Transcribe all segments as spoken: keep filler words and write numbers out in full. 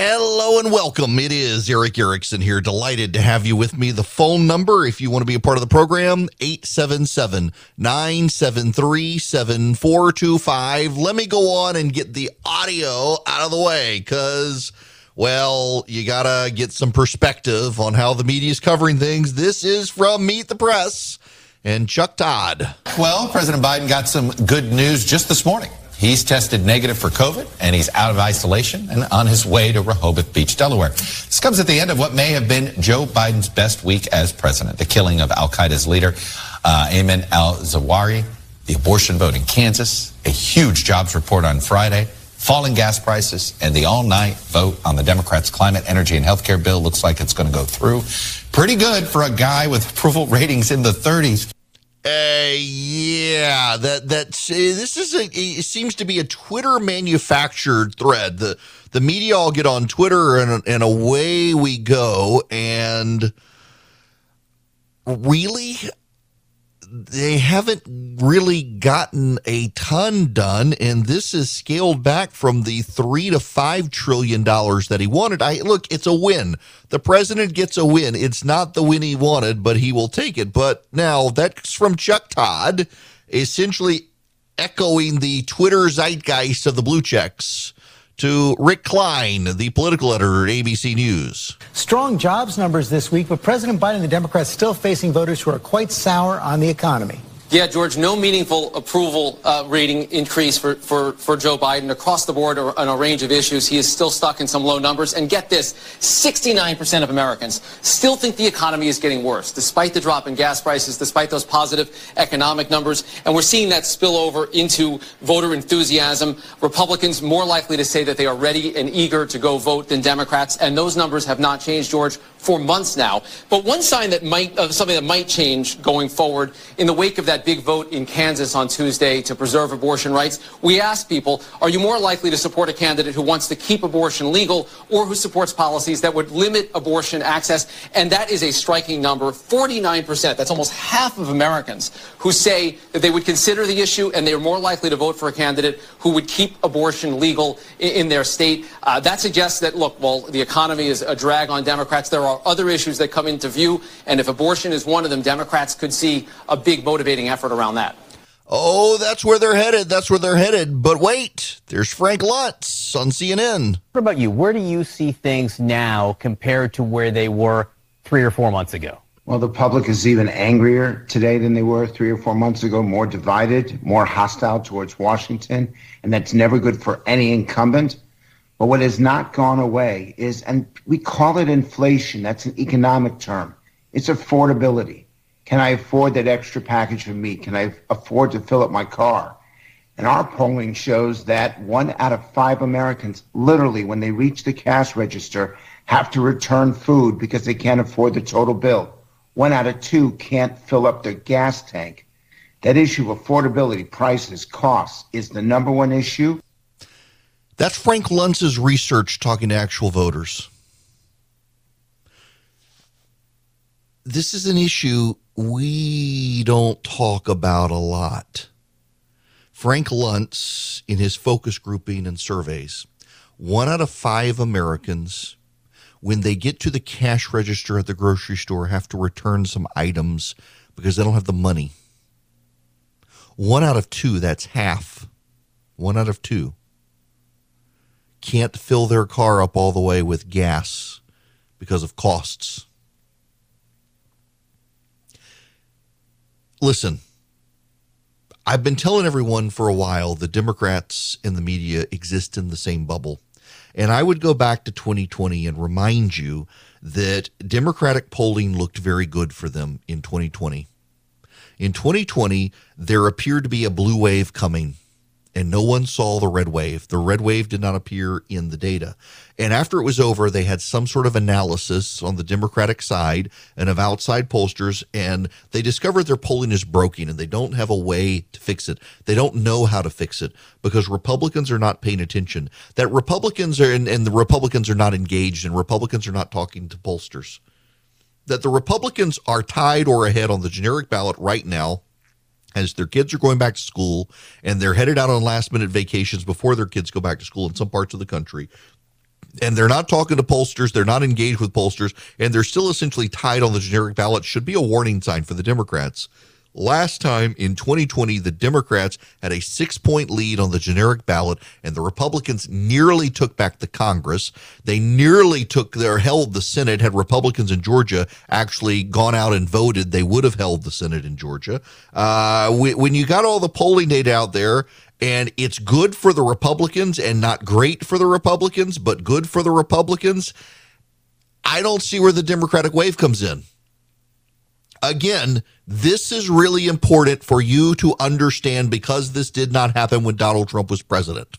Hello and welcome. It is Eric Erickson here. Delighted to have you with me. The phone number, if you want to be a part of the program, eight seven seven, nine seven three, seven four two five. Let me go on and get the audio out of the way because, well, you got to get some perspective on how the media is covering things. This is from Meet the Press and Chuck Todd. Well, President Biden got some good news just this morning. He's tested negative for COVID, and he's out of isolation and on his way to Rehoboth Beach, Delaware. This comes at the end of what may have been Joe Biden's best week as president. The killing of al-Qaeda's leader, uh, Ayman al-Zawahri, the abortion vote in Kansas, a huge jobs report on Friday, falling gas prices, and the all-night vote on the Democrats' climate, energy, and healthcare bill. Looks like it's going to go through. Pretty good for a guy with approval ratings in the thirties. Uh, yeah, that that uh, this is a it seems to be a Twitter manufactured thread. The the media all get on Twitter and and away we go. And really, they haven't really gotten a ton done. And this is scaled back from the three to five trillion dollars that he wanted. I look, it's a win. The president gets a win. It's not the win he wanted, but he will take it. But now that's from Chuck Todd, essentially echoing the Twitter zeitgeist of the blue checks, to Rick Klein, the political editor at A B C News. Strong jobs numbers this week, but President Biden and the Democrats still facing voters who are quite sour on the economy. Yeah, George, no meaningful approval uh, rating increase for, for, for Joe Biden across the board or on a range of issues. He is still stuck in some low numbers. And get this, sixty-nine percent of Americans still think the economy is getting worse, despite the drop in gas prices, despite those positive economic numbers. And we're seeing that spill over into voter enthusiasm. Republicans more likely to say that they are ready and eager to go vote than Democrats. And those numbers have not changed, George, for months now. But one sign that might, of something that might change going forward in the wake of that big vote in Kansas on Tuesday to preserve abortion rights, we asked people, are you more likely to support a candidate who wants to keep abortion legal or who supports policies that would limit abortion access? And that is a striking number, forty-nine percent. That's almost half of Americans who say that they would consider the issue and they are more likely to vote for a candidate who would keep abortion legal in their state. Uh, that suggests that, look, well, the economy is a drag on Democrats. There are other issues that come into view, and if abortion is one of them, Democrats could see a big motivating effort around that. Oh, that's where they're headed. That's where they're headed. But wait, there's Frank Luntz on C N N. What about you? Where do you see things now compared to where they were three or four months ago? Well, the public is even angrier today than they were three or four months ago, more divided, more hostile towards Washington, and that's never good for any incumbent. But what has not gone away is, and we call it inflation, that's an economic term, it's affordability. Can I afford that extra package of meat? Can I afford to fill up my car? And our polling shows that one out of five Americans, literally when they reach the cash register, have to return food because they can't afford the total bill. One out of two can't fill up their gas tank. That issue of affordability, prices, costs is the number one issue. That's Frank Luntz's research talking to actual voters. This is an issue we don't talk about a lot. Frank Luntz, in his focus grouping and surveys, one out of five Americans, when they get to the cash register at the grocery store, have to return some items because they don't have the money. One out of two, that's half. One out of two can't fill their car up all the way with gas because of costs. Listen, I've been telling everyone for a while the Democrats and the media exist in the same bubble. And I would go back to twenty twenty and remind you that Democratic polling looked very good for them in twenty twenty. In twenty twenty, there appeared to be a blue wave coming. And no one saw the red wave. The red wave did not appear in the data. And after it was over, they had some sort of analysis on the Democratic side and of outside pollsters, and they discovered their polling is broken and they don't have a way to fix it. They don't know how to fix it because Republicans are not paying attention. That Republicans are, and, and the Republicans are not engaged, and Republicans are not talking to pollsters. That the Republicans are tied or ahead on the generic ballot right now as their kids are going back to school and they're headed out on last minute vacations before their kids go back to school in some parts of the country. and they're not talking to pollsters, they're not engaged with pollsters, and they're still essentially tied on the generic ballot should be a warning sign for the Democrats. Last time in twenty twenty, the Democrats had a six-point lead on the generic ballot, and the Republicans nearly took back the Congress. They nearly took their held the Senate. Had Republicans in Georgia actually gone out and voted, they would have held the Senate in Georgia. Uh, when you got all the polling data out there, and it's good for the Republicans and not great for the Republicans, but good for the Republicans, I don't see where the Democratic wave comes in. Again, this is really important for you to understand because this did not happen when Donald Trump was president.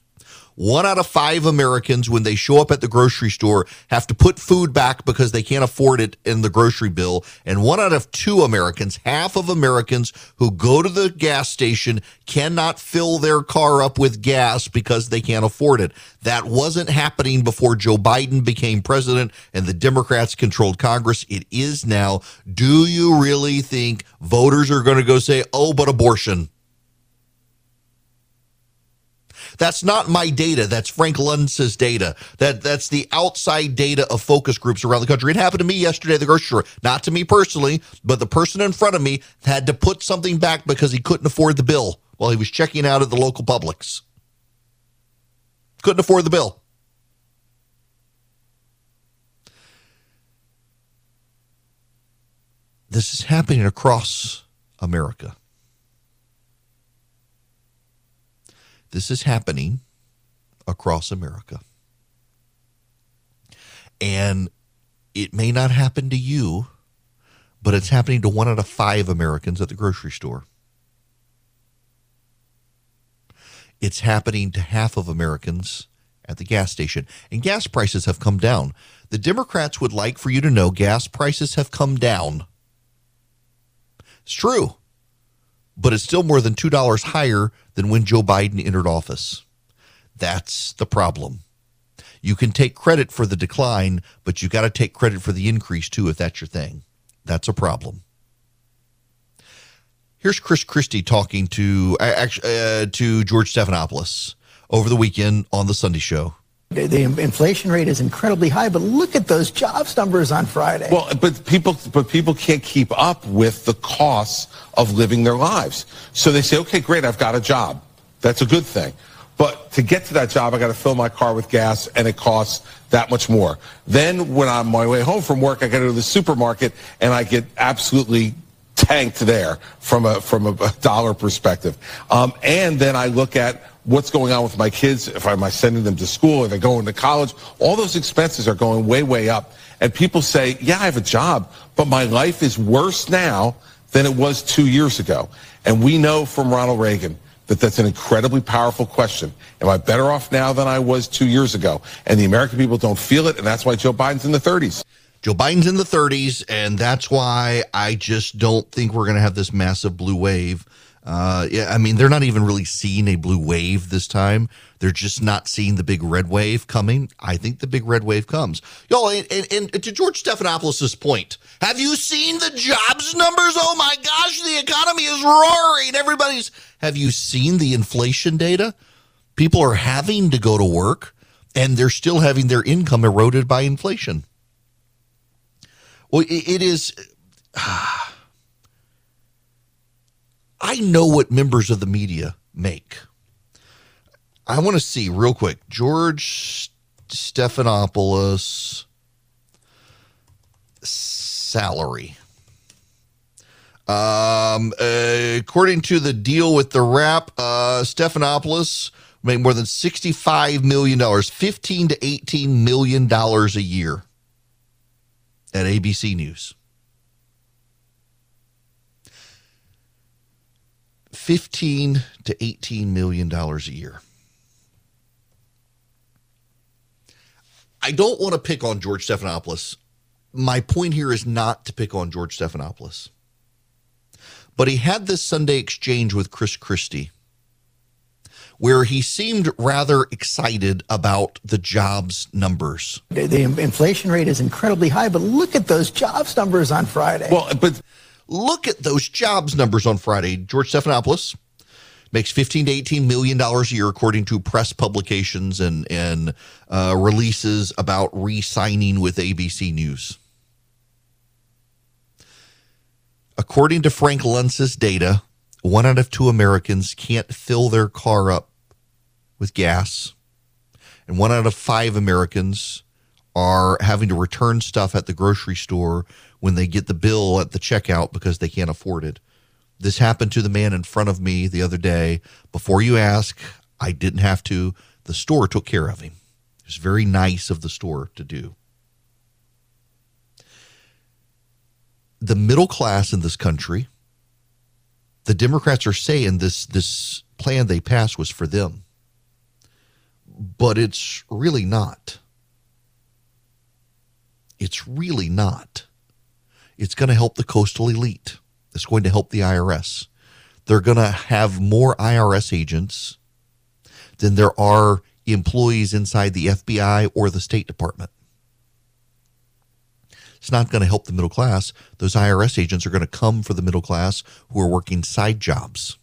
One out of five Americans, when they show up at the grocery store, have to put food back because they can't afford it in the grocery bill. And one out of two Americans, half of Americans who go to the gas station cannot fill their car up with gas because they can't afford it. That wasn't happening before Joe Biden became president and the Democrats controlled Congress. It is now. Do you really think voters are going to go say, oh, but abortion? That's not my data. That's Frank Luntz's data. That That's the outside data of focus groups around the country. It happened to me yesterday at the grocery store. Not to me personally, but the person in front of me had to put something back because he couldn't afford the bill while he was checking out at the local Publix. Couldn't afford the bill. This is happening across America. This is happening across America. And it may not happen to you, but it's happening to one out of five Americans at the grocery store. It's happening to half of Americans at the gas station. And gas prices have come down. The Democrats would like for you to know gas prices have come down. It's true. But it's still more than two dollars higher than when Joe Biden entered office. That's the problem. You can take credit for the decline, but you got to take credit for the increase too if that's your thing. That's a problem. Here's Chris Christie talking to uh, uh, to George Stephanopoulos over the weekend on the Sunday show. The inflation rate is incredibly high, but look at those jobs numbers on Friday. Well, but people, but people can't keep up with the costs of living their lives. So they say, okay, great, I've got a job. That's a good thing. But to get to that job, I got to fill my car with gas, and it costs that much more. Then when I'm on my way home from work, I go to the supermarket, and I get absolutely tanked there from a from a dollar perspective. Um, and then I look at what's going on with my kids, if I'm sending them to school, if they're going to college, all those expenses are going way, way up. And people say, yeah, I have a job, but my life is worse now than it was two years ago. And we know from Ronald Reagan that that's an incredibly powerful question. Am I better off now than I was two years ago? And the American people don't feel it, and that's why Joe Biden's in the thirties. Joe Biden's in the thirties, and that's why I just don't think we're going to have this massive blue wave. Uh, yeah, I mean, they're not even really seeing a blue wave this time. They're just not seeing the big red wave coming. I think the big red wave comes. Y'all, and, and, and to George Stephanopoulos' point, have you seen the jobs numbers? Oh, my gosh, the economy is roaring. Everybody's, have you seen the inflation data? People are having to go to work, and they're still having their income eroded by inflation. Well, it, it is... Ah, I know what members of the media make. I want to see real quick. George Stephanopoulos salary. Um, uh, according to the deal with the rap, uh, Stephanopoulos made more than sixty-five million dollars, fifteen to eighteen million dollars a year at A B C News. fifteen to eighteen million dollars a year. I don't want to pick on George Stephanopoulos. My point here is not to pick on George Stephanopoulos. But he had this Sunday exchange with Chris Christie where he seemed rather excited about the jobs numbers. The inflation rate is incredibly high, but look at those jobs numbers on Friday. Well, but... Look at those jobs numbers on Friday. George Stephanopoulos makes fifteen to eighteen million dollars a year, according to press publications and, and uh, releases about re-signing with A B C News. According to Frank Luntz's data, one out of two Americans can't fill their car up with gas, and one out of five Americans are having to return stuff at the grocery store when they get the bill at the checkout because they can't afford it. This happened to the man in front of me the other day. Before you ask, I didn't have to. The store took care of him. It was very nice of the store to do. The middle class in this country, the Democrats are saying this, this plan they passed was for them, but it's really not. It's really not. It's going to help the coastal elite. It's going to help the I R S. They're going to have more I R S agents than there are employees inside the F B I or the State Department. It's not going to help the middle class. Those I R S agents are going to come for the middle class who are working side jobs.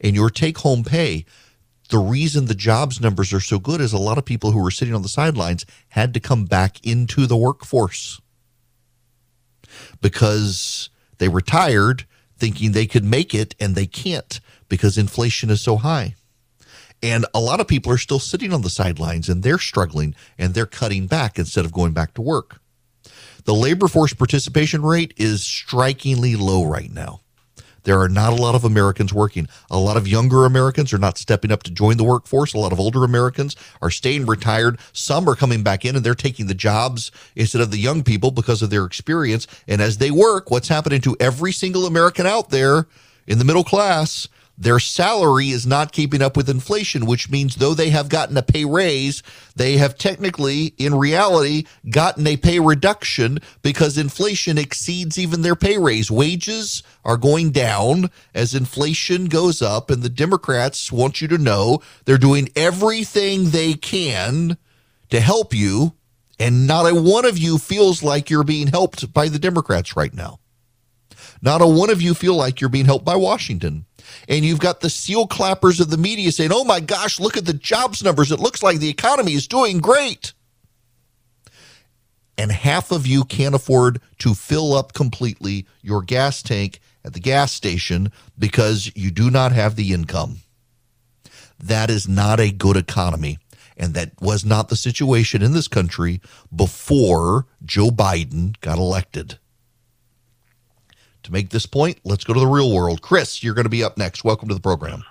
And your take-home pay, the reason the jobs numbers are so good is a lot of people who were sitting on the sidelines had to come back into the workforce because they retired thinking they could make it, and they can't because inflation is so high. And a lot of people are still sitting on the sidelines, and they're struggling, and they're cutting back instead of going back to work. The labor force participation rate is strikingly low right now. There are not a lot of Americans working. A lot of younger Americans are not stepping up to join the workforce. A lot of older Americans are staying retired. Some are coming back in, and they're taking the jobs instead of the young people because of their experience. And as they work, what's happening to every single American out there in the middle class? Their salary is not keeping up with inflation, which means though they have gotten a pay raise, they have technically, in reality, gotten a pay reduction because inflation exceeds even their pay raise. Wages are going down as inflation goes up, and the Democrats want you to know they're doing everything they can to help you, and not a one of you feels like you're being helped by the Democrats right now. Not a one of you feel like you're being helped by Washington. And you've got the seal clappers of the media saying, oh my gosh, look at the jobs numbers. It looks like the economy is doing great. And half of you can't afford to fill up completely your gas tank at the gas station because you do not have the income. That is not a good economy. And that was not the situation in this country before Joe Biden got elected. To make this point, let's go to the real world. Chris, you're going to be up next. Welcome to the program.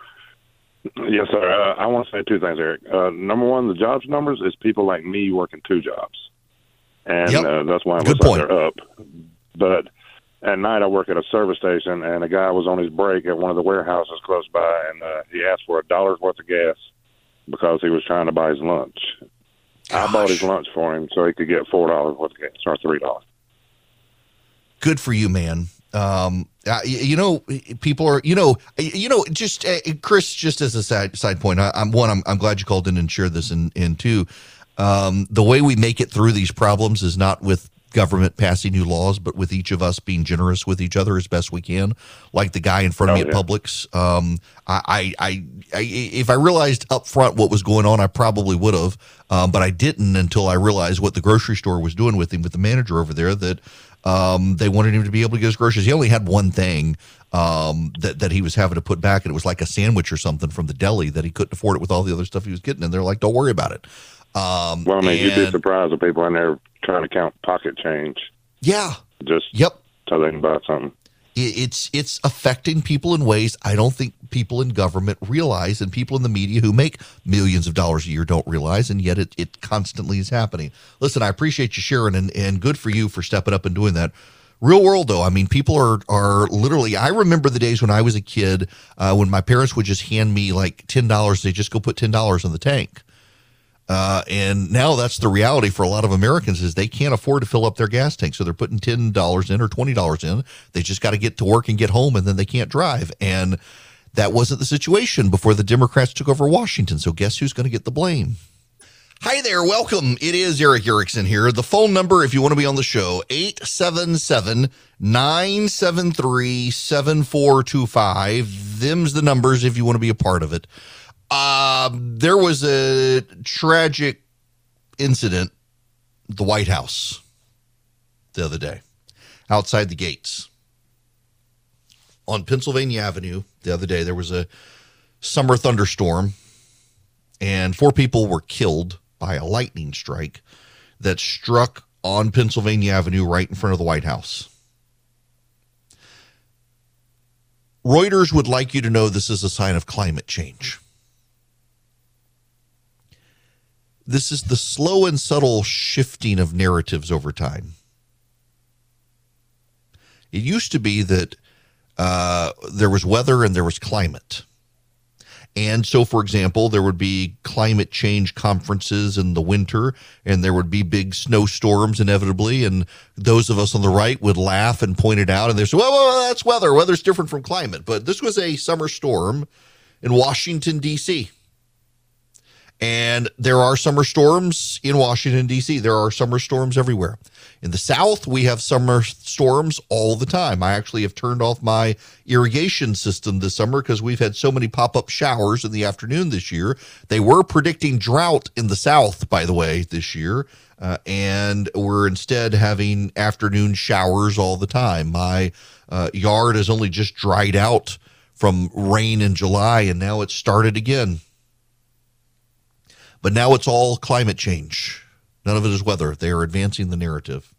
Yes, sir. Uh, I want to say two things, Eric. Uh, number one, the jobs numbers is people like me working two jobs. And yep. uh, that's why I'm they're up. But at night I work at a service station, and a guy was on his break at one of the warehouses close by, and uh, he asked for a dollar's worth of gas because he was trying to buy his lunch. Gosh. I bought his lunch for him so he could get four dollars worth of gas, or three dollars. Good for you, man. Um, uh, you, you know, people are, you know, you know, just uh, Chris, just as a side side point, I, I'm one, I'm, I'm glad you called in and shared this. And, and two, um, the way we make it through these problems is not with government passing new laws, but with each of us being generous with each other as best we can. Like the guy in front of oh, me at yeah. Publix. Um, I, I, I, I, if I realized up front what was going on, I probably would have, um, but I didn't until I realized what the grocery store was doing with him, with the manager over there that, Um, they wanted him to be able to get his groceries. He only had one thing um, that, that he was having to put back, and it was like a sandwich or something from the deli that he couldn't afford it with all the other stuff he was getting. And they're like, don't worry about it. Um, well, I mean, and, you'd be surprised the people in there trying to count pocket change. Yeah. Just yep. so they can buy something. It's it's affecting people in ways I don't think people in government realize, and people in the media who make millions of dollars a year don't realize, and yet it, it constantly is happening. Listen, I appreciate you sharing, and, and good for you for stepping up and doing that. Real world, though, I mean, people are are literally – I remember the days when I was a kid uh, when my parents would just hand me like ten dollars. They just go put ten dollars in the tank. Uh, and now that's the reality for a lot of Americans is they can't afford to fill up their gas tank. So they're putting ten dollars in or twenty dollars in. They just got to get to work and get home, and then they can't drive. And that wasn't the situation before the Democrats took over Washington. So guess who's going to get the blame? Hi there. Welcome. It is Eric Erickson here. The phone number, if you want to be on the show, eight seven seven, nine seven three, seven four two five. Them's the numbers if you want to be a part of it. Uh, there was a tragic incident at the White House the other day outside the gates. On Pennsylvania Avenue the other day, there was a summer thunderstorm, and four people were killed by a lightning strike that struck on Pennsylvania Avenue right in front of the White House. Reuters would like you to know this is a sign of climate change. This is the slow and subtle shifting of narratives over time. It used to be that uh, there was weather and there was climate. And so, for example, there would be climate change conferences in the winter, and there would be big snowstorms inevitably, and those of us on the right would laugh and point it out, and they'd say, well, well, that's weather. Weather's different from climate. But this was a summer storm in Washington, D C, and there are summer storms in Washington, D C. There are summer storms everywhere. In the South, we have summer storms all the time. I actually have turned off my irrigation system this summer because we've had so many pop-up showers in the afternoon this year. They were predicting drought in the South, by the way, this year, uh, and we're instead having afternoon showers all the time. My uh, yard has only just dried out from rain in July, and now it's started again. But now it's all climate change. None of it is weather. They are advancing the narrative.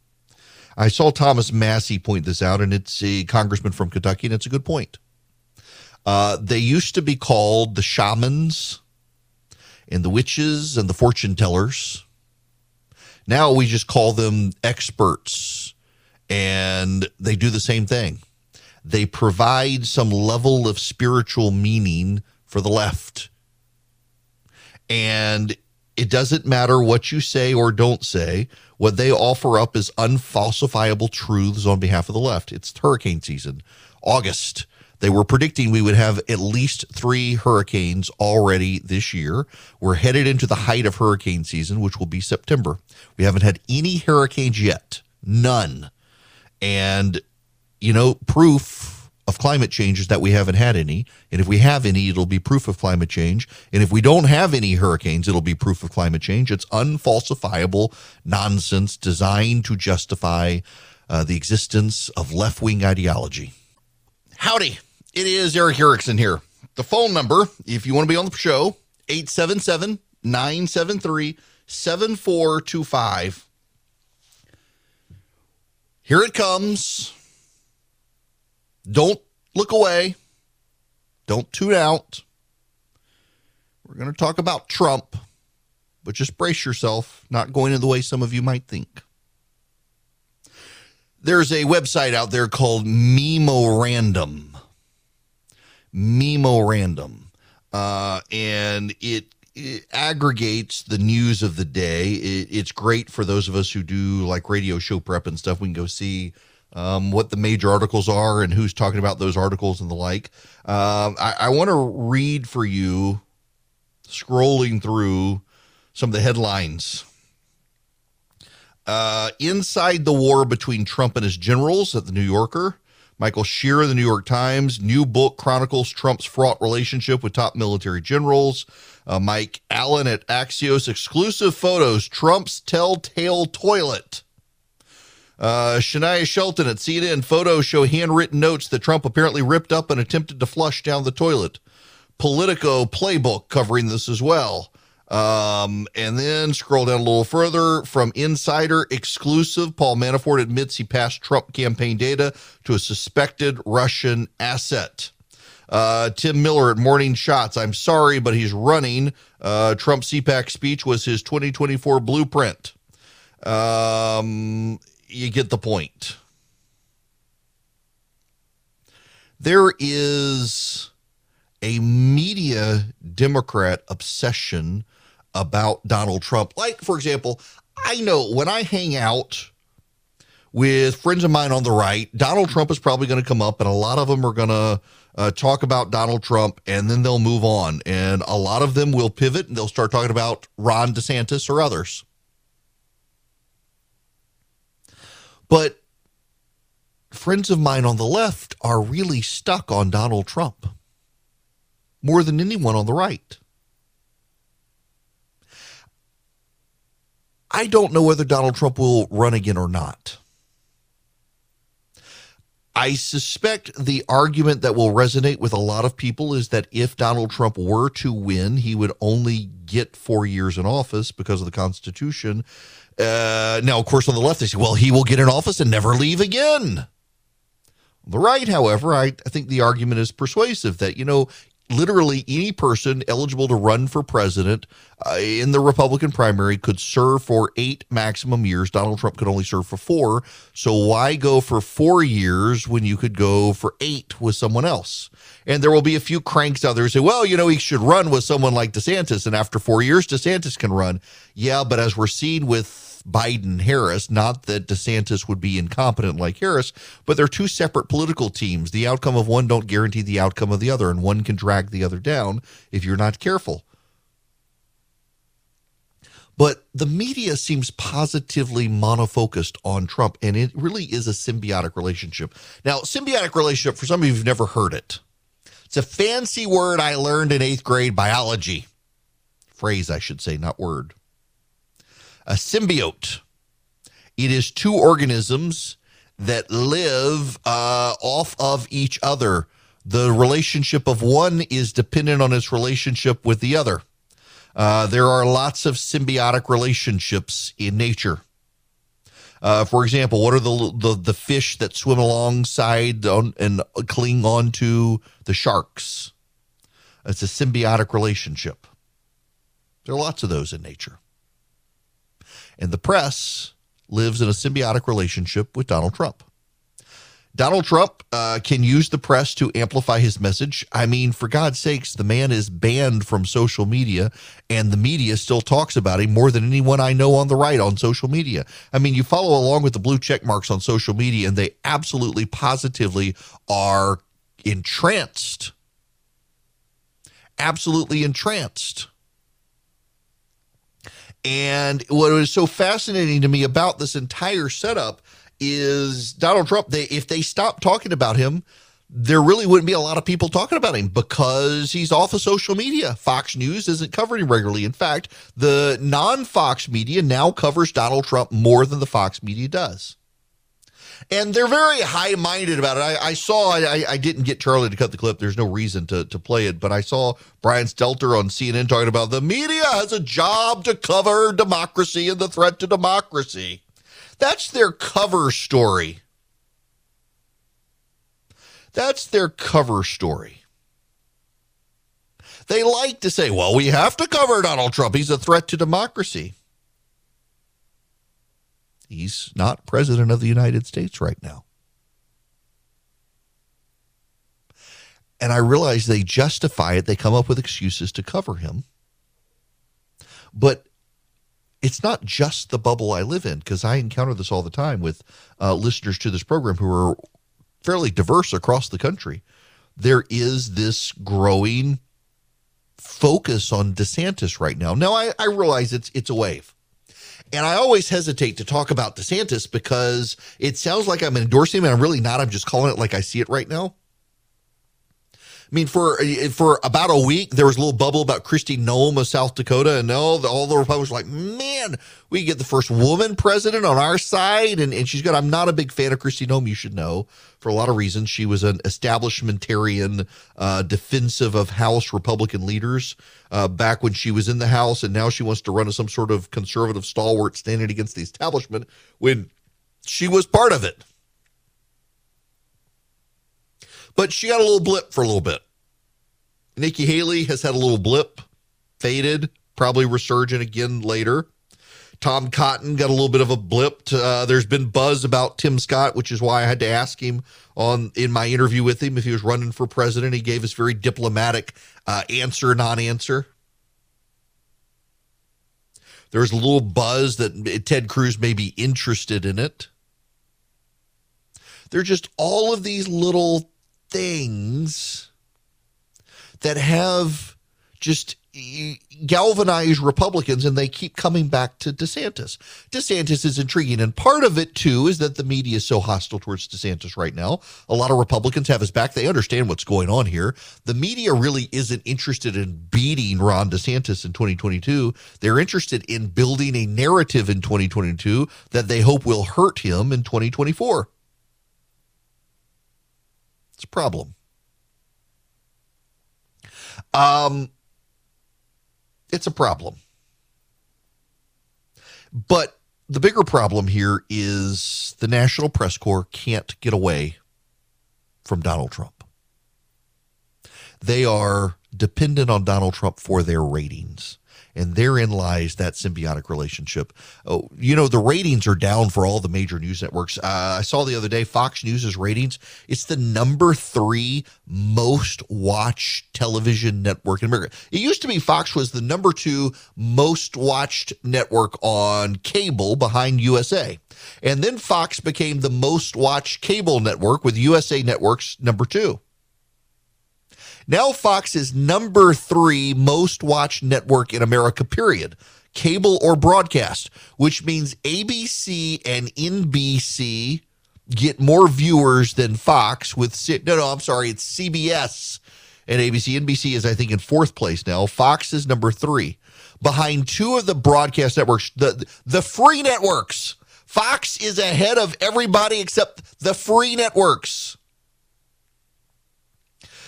I saw Thomas Massey point this out, and it's a congressman from Kentucky, and it's a good point. Uh, they used to be called the shamans and the witches and the fortune tellers. Now we just call them experts, and they do the same thing. They provide some level of spiritual meaning for the left. And it doesn't matter what you say or don't say. What they offer up is unfalsifiable truths on behalf of the left. It's hurricane season. August, they were predicting we would have at least three hurricanes already this year. We're headed into the height of hurricane season, which will be September. We haven't had any hurricanes yet, none. And, you know, proof of climate change is that we haven't had any. And if we have any, it'll be proof of climate change. And if we don't have any hurricanes, it'll be proof of climate change. It's unfalsifiable nonsense designed to justify uh, the existence of left-wing ideology. Howdy, it is Eric Erickson here. The phone number, if you want to be on the show, eight seven seven, nine seven three, seven four two five. Here it comes. Don't look away. Don't tune out. We're going to talk about Trump, but just brace yourself, not going in the way some of you might think. There's a website out there called Memorandum. Memorandum. Uh, and it, it aggregates the news of the day. It, it's great for those of us who do like radio show prep and stuff. We can go see Um, what the major articles are and who's talking about those articles and the like. Um, I, I want to read for you, scrolling through some of the headlines. Uh, inside the war between Trump and his generals at the New Yorker, Michael Shearer, the New York Times, new book chronicles Trump's fraught relationship with top military generals. Uh, Mike Allen at Axios, exclusive photos, Trump's telltale toilet. Uh, Shania Shelton at C N N, photos show handwritten notes that Trump apparently ripped up and attempted to flush down the toilet. Politico playbook covering this as well. Um, and then scroll down a little further from Insider, exclusive. Paul Manafort admits he passed Trump campaign data to a suspected Russian asset. Uh, Tim Miller at Morning Shots. I'm sorry, but he's running. Uh, Trump C PAC speech was his twenty twenty-four blueprint. Um... You get the point. There is a media Democrat obsession about Donald Trump. Like, for example, I know when I hang out with friends of mine on the right, Donald Trump is probably going to come up, and a lot of them are going to uh, talk about Donald Trump, and then they'll move on. And a lot of them will pivot, and they'll start talking about Ron DeSantis or others. But friends of mine on the left are really stuck on Donald Trump more than anyone on the right. I don't know whether Donald Trump will run again or not. I suspect the argument that will resonate with a lot of people is that if Donald Trump were to win, he would only get four years in office because of the Constitution. Uh, now, of course, on the left, they say, well, he will get in office and never leave again. On the right, however, I, I think the argument is persuasive that, you know, literally any person eligible to run for president uh, in the Republican primary could serve for eight maximum years. Donald Trump could only serve for four. So why go for four years when you could go for eight with someone else? And there will be a few cranks out there who say, well, you know, he should run with someone like DeSantis. And after four years, DeSantis can run. Yeah, but as we're seeing with Biden-Harris, not that DeSantis would be incompetent like Harris, but they're two separate political teams. The outcome of one don't guarantee the outcome of the other, and one can drag the other down if you're not careful. But the media seems positively monofocused on Trump, and it really is a symbiotic relationship. Now, symbiotic relationship, for some of you who've never heard it, it's a fancy word I learned in eighth grade biology. Phrase, I should say, not word. A symbiote. It is two organisms that live uh, off of each other. The relationship of one is dependent on its relationship with the other. Uh, there are lots of symbiotic relationships in nature. Uh, for example, what are the, the the fish that swim alongside on, and cling on to the sharks? It's a symbiotic relationship. There are lots of those in nature. And the press lives in a symbiotic relationship with Donald Trump. Donald Trump uh, can use the press to amplify his message. I mean, for God's sakes, the man is banned from social media, and the media still talks about him more than anyone I know on the right on social media. I mean, you follow along with the blue check marks on social media, and they absolutely positively are entranced. Absolutely entranced. And what is so fascinating to me about this entire setup is Donald Trump, they, if they stopped talking about him, there really wouldn't be a lot of people talking about him because he's off of social media. Fox News isn't covering him regularly. In fact, the non-Fox media now covers Donald Trump more than the Fox media does. And they're very high-minded about it. I, I saw, I, I didn't get Charlie to cut the clip. There's no reason to, to play it. But I saw Brian Stelter on C N N talking about the media has a job to cover democracy and the threat to democracy. That's their cover story. That's their cover story. They like to say, well, we have to cover Donald Trump. He's a threat to democracy. He's not president of the United States right now. And I realize they justify it. They come up with excuses to cover him. But it's not just the bubble I live in, because I encounter this all the time with uh, listeners to this program who are fairly diverse across the country. There is this growing focus on DeSantis right now. Now, I, I realize it's it's a wave. And I always hesitate to talk about DeSantis because it sounds like I'm endorsing him, and I'm really not. I'm just calling it like I see it right now. I mean, for for about a week, there was a little bubble about Kristi Noem of South Dakota, and all the, all the Republicans were like, man, we get the first woman president on our side, and, and she's good. I'm not a big fan of Kristi Noem, you should know, for a lot of reasons. She was an establishmentarian, uh, defensive of House Republican leaders uh, back when she was in the House, and now she wants to run as some sort of conservative stalwart standing against the establishment when she was part of it. But she got a little blip for a little bit. Nikki Haley has had a little blip, faded, probably resurgent again later. Tom Cotton got a little bit of a blip. To, uh, there's been buzz about Tim Scott, which is why I had to ask him on in my interview with him if he was running for president. He gave his very diplomatic uh, answer, non-answer. There's a little buzz that Ted Cruz may be interested in it. They're just all of these little things that have just galvanized Republicans, and they keep coming back to DeSantis. DeSantis is intriguing, and part of it, too, is that the media is so hostile towards DeSantis right now. A lot of Republicans have his back. They understand what's going on here. The media really isn't interested in beating Ron DeSantis in twenty twenty-two. They're interested in building a narrative in twenty twenty-two that they hope will hurt him in twenty twenty-four. It's a problem. Um... It's a problem. But the bigger problem here is the National Press Corps can't get away from Donald Trump. They are dependent on Donald Trump for their ratings. And therein lies that symbiotic relationship. Oh, you know, the ratings are down for all the major news networks. Uh, I saw the other day Fox News' ratings. It's the number three most watched television network in America. It used to be Fox was the number two most watched network on cable behind U S A. And then Fox became the most watched cable network with U S A Networks number two. Now Fox is number three most watched network in America, period, cable or broadcast, which means A B C and N B C get more viewers than Fox with – no, no, I'm sorry, it's C B S and A B C. N B C is, I think, in fourth place now. Fox is number three behind two of the broadcast networks, the the free networks. Fox is ahead of everybody except the free networks.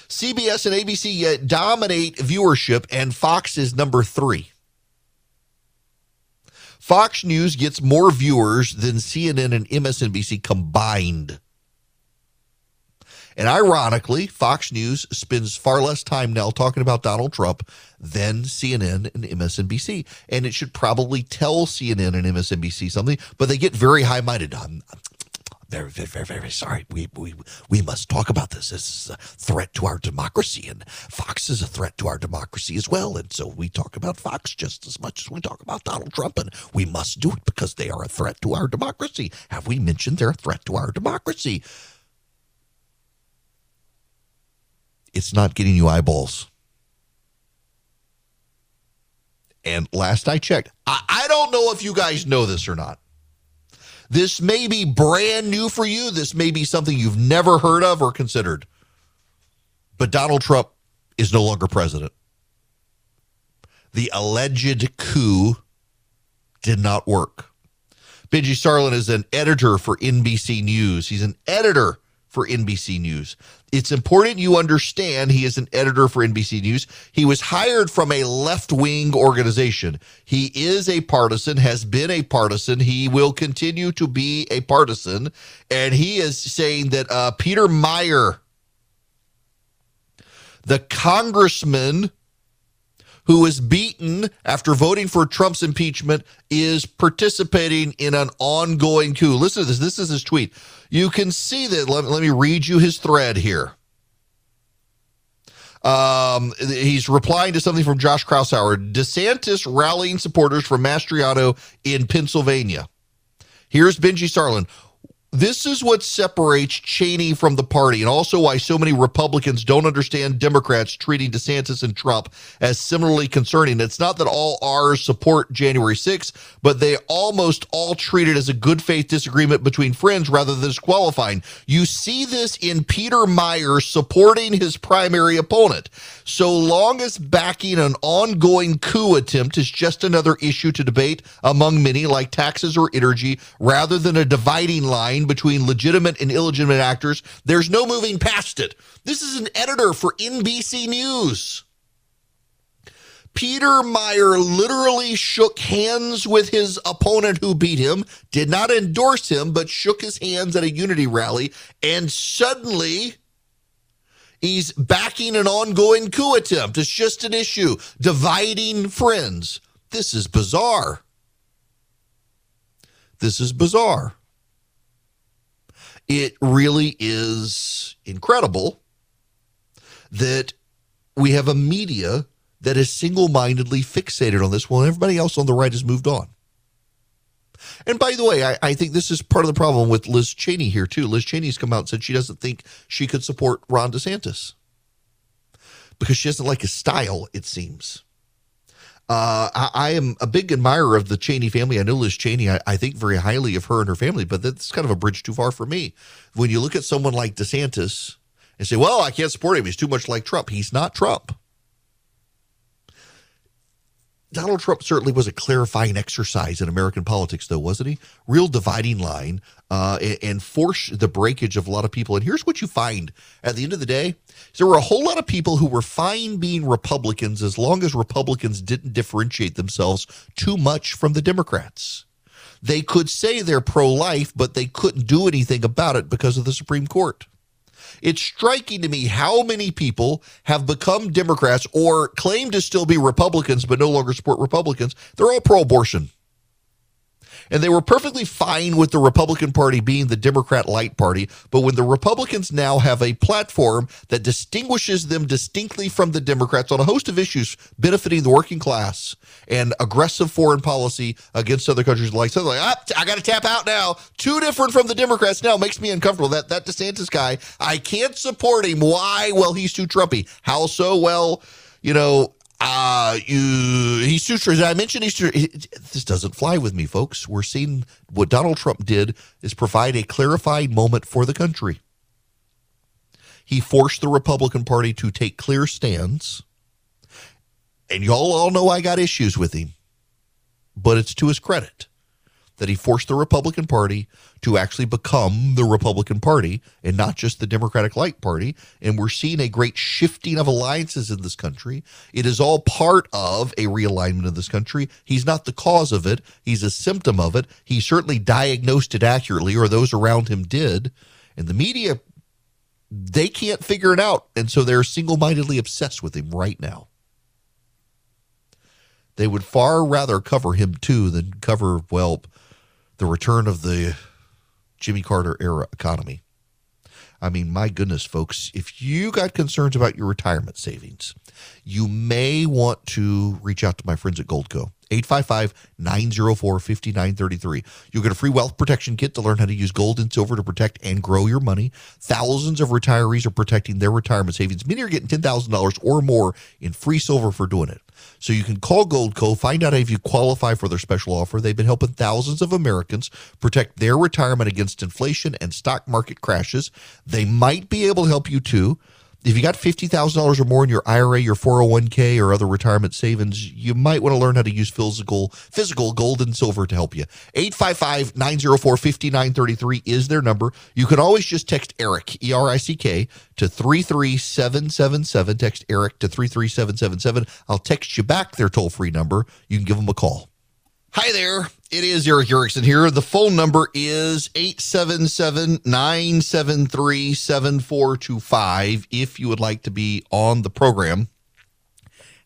C B S and A B C dominate viewership, and Fox is number three. Fox News gets more viewers than C N N and M S N B C combined. And ironically, Fox News spends far less time now talking about Donald Trump than C N N and M S N B C. And it should probably tell C N N and M S N B C something, but they get very high-minded on Very, very, very, very sorry. We we we must talk about this. This is a threat to our democracy, and Fox is a threat to our democracy as well. And so we talk about Fox just as much as we talk about Donald Trump, and we must do it because they are a threat to our democracy. Have we mentioned they're a threat to our democracy? It's not getting you eyeballs. And last I checked, I, I don't know if you guys know this or not. This may be brand new for you. This may be something you've never heard of or considered. But Donald Trump is no longer president. The alleged coup did not work. Benji Sarlin is an editor for N B C News. He's an editor for N B C News. It's important you understand he is an editor for N B C News. He was hired from a left-wing organization. He is a partisan, has been a partisan. He will continue to be a partisan. And he is saying that uh, Peter Meyer, the congressman who was beaten after voting for Trump's impeachment, is participating in an ongoing coup. Listen to this. This is his tweet. You can see that. Let, let me read you his thread here. Um, he's replying to something from Josh Kraushauer. DeSantis rallying supporters from Mastriano in Pennsylvania. Here's Benji Sarlin. This is what separates Cheney from the party, and also why so many Republicans don't understand Democrats treating DeSantis and Trump as similarly concerning. It's not that all R's support January sixth, but they almost all treat it as a good faith disagreement between friends rather than disqualifying. You see this in Peter Meyer supporting his primary opponent. So long as backing an ongoing coup attempt is just another issue to debate among many, like taxes or energy, rather than a dividing line between legitimate and illegitimate actors, there's no moving past it. This is an editor for N B C News. Peter Meyer literally shook hands with his opponent who beat him, did not endorse him, but shook his hands at a unity rally, and suddenly he's backing an ongoing coup attempt. It's just an issue, dividing friends. This is bizarre. This is bizarre. It really is incredible that we have a media that is single-mindedly fixated on this while everybody else on the right has moved on. And by the way, I, I think this is part of the problem with Liz Cheney here too. Liz Cheney's come out and said she doesn't think she could support Ron DeSantis because she doesn't like his style, it seems. Uh, I, I am a big admirer of the Cheney family. I know Liz Cheney. I, I think very highly of her and her family, but that's kind of a bridge too far for me. When you look at someone like DeSantis and say, well, I can't support him, he's too much like Trump. He's not Trump. Donald Trump certainly was a clarifying exercise in American politics, though, wasn't he? Real dividing line uh, and, and forced the breakage of a lot of people. And here's what you find at the end of the day. There were a whole lot of people who were fine being Republicans as long as Republicans didn't differentiate themselves too much from the Democrats. They could say they're pro-life, but they couldn't do anything about it because of the Supreme Court. It's striking to me how many people have become Democrats or claim to still be Republicans but no longer support Republicans. They're all pro-abortion. And they were perfectly fine with the Republican Party being the Democrat light party. But when the Republicans now have a platform that distinguishes them distinctly from the Democrats on a host of issues benefiting the working class and aggressive foreign policy against other countries, like suddenly, ah, I got to tap out now. Too different from the Democrats now makes me uncomfortable. That that DeSantis guy, I can't support him. Why? Well, he's too Trumpy. How so? Well, you know, Uh, you, he's too, as I mentioned, he's too, it, this doesn't fly with me, folks. We're seeing what Donald Trump did is provide a clarified moment for the country. He forced the Republican Party to take clear stands. And y'all all know I got issues with him, but it's to his credit that he forced the Republican Party to actually become the Republican Party and not just the Democratic Light Party. And we're seeing a great shifting of alliances in this country. It is all part of a realignment of this country. He's not the cause of it. He's a symptom of it. He certainly diagnosed it accurately, or those around him did. And the media, they can't figure it out. And so they're single-mindedly obsessed with him right now. They would far rather cover him too than cover, well, the return of the Jimmy Carter era economy. I mean, my goodness, folks, if you got concerns about your retirement savings, you may want to reach out to my friends at Goldco, eight five five, nine zero four, five nine three three. You'll get a free wealth protection kit to learn how to use gold and silver to protect and grow your money. Thousands of retirees are protecting their retirement savings. Many are getting ten thousand dollars or more in free silver for doing it. So you can call Goldco, find out if you qualify for their special offer. They've been helping thousands of Americans protect their retirement against inflation and stock market crashes. They might be able to help you too. If you got fifty thousand dollars or more in your I R A, your four oh one k, or other retirement savings, you might want to learn how to use physical, physical gold and silver to help you. eight five five, nine zero four, five nine three three is their number. You can always just text ERIC, E R I C K, to three three seven seven seven. Text ERIC to three three seven seven seven. I'll text you back their toll-free number. You can give them a call. Hi there. It is Eric Erickson here. The phone number is eight seven seven, nine seven three, seven four two five if you would like to be on the program.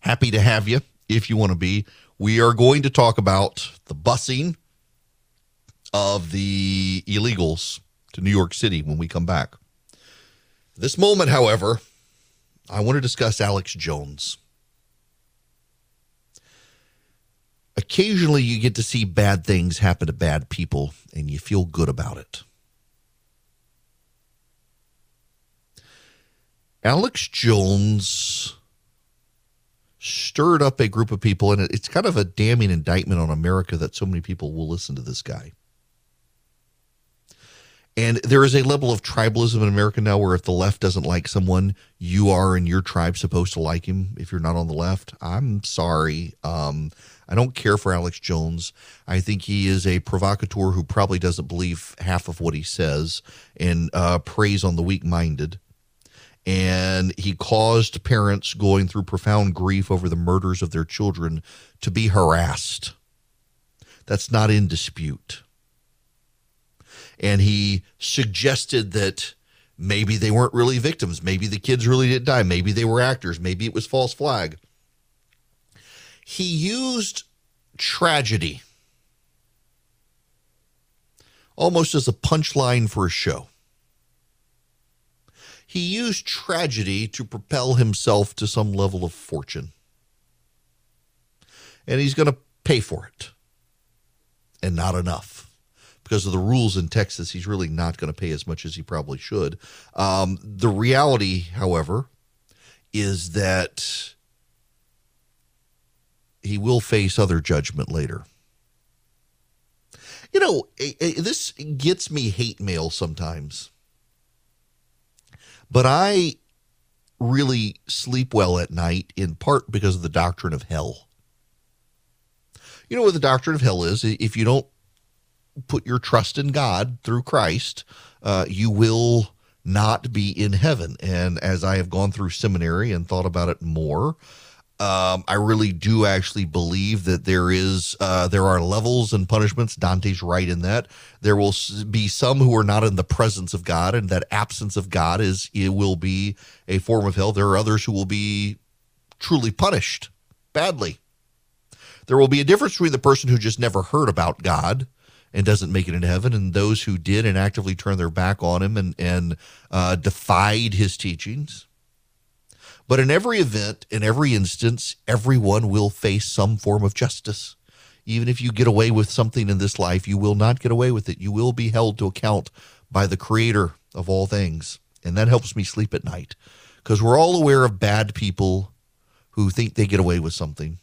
Happy to have you if you want to be. We are going to talk about the busing of the illegals to New York City when we come back. This moment, however, I want to discuss Alex Jones. Occasionally, you get to see bad things happen to bad people, and you feel good about it. Alex Jones stirred up a group of people, and it's kind of a damning indictment on America that so many people will listen to this guy. And there is a level of tribalism in America now where if the left doesn't like someone, you are in your tribe supposed to like him if you're not on the left. I'm sorry. Um... I don't care for Alex Jones. I think he is a provocateur who probably doesn't believe half of what he says and uh, preys on the weak-minded. And he caused parents going through profound grief over the murders of their children to be harassed. That's not in dispute. And he suggested that maybe they weren't really victims. Maybe the kids really didn't die. Maybe they were actors. Maybe it was false flag. He used tragedy almost as a punchline for a show. He used tragedy to propel himself to some level of fortune. And he's going to pay for it. and not enough. Because of the rules in Texas, he's really not going to pay as much as he probably should. Um, the reality, however, is that he will face other judgment later. You know, this gets me hate mail sometimes. But I really sleep well at night, in part because of the doctrine of hell. You know what the doctrine of hell is? If you don't put your trust in God through Christ, uh, you will not be in heaven. And as I have gone through seminary and thought about it more, um, I really do actually believe that there is, uh, there are levels and punishments. Dante's right in that. There will be some who are not in the presence of God, and that absence of God is, it will be a form of hell. There are others who will be truly punished badly. There will be a difference between the person who just never heard about God and doesn't make it into heaven, and those who did and actively turned their back on him and, and uh, defied his teachings. But in every event, in every instance, everyone will face some form of justice. Even if you get away with something in this life, you will not get away with it. You will be held to account by the Creator of all things. And that helps me sleep at night, because we're all aware of bad people who think they get away with something.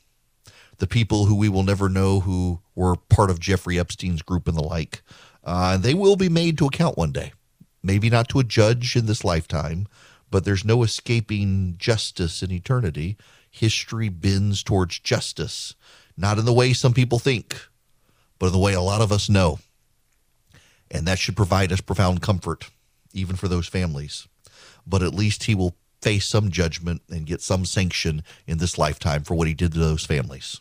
The people who we will never know who were part of Jeffrey Epstein's group and the like, uh, they will be made to account one day. Maybe not to a judge in this lifetime, but there's no escaping justice in eternity. History bends towards justice, not in the way some people think, but in the way a lot of us know. And that should provide us profound comfort, even for those families. But at least he will face some judgment and get some sanction in this lifetime for what he did to those families.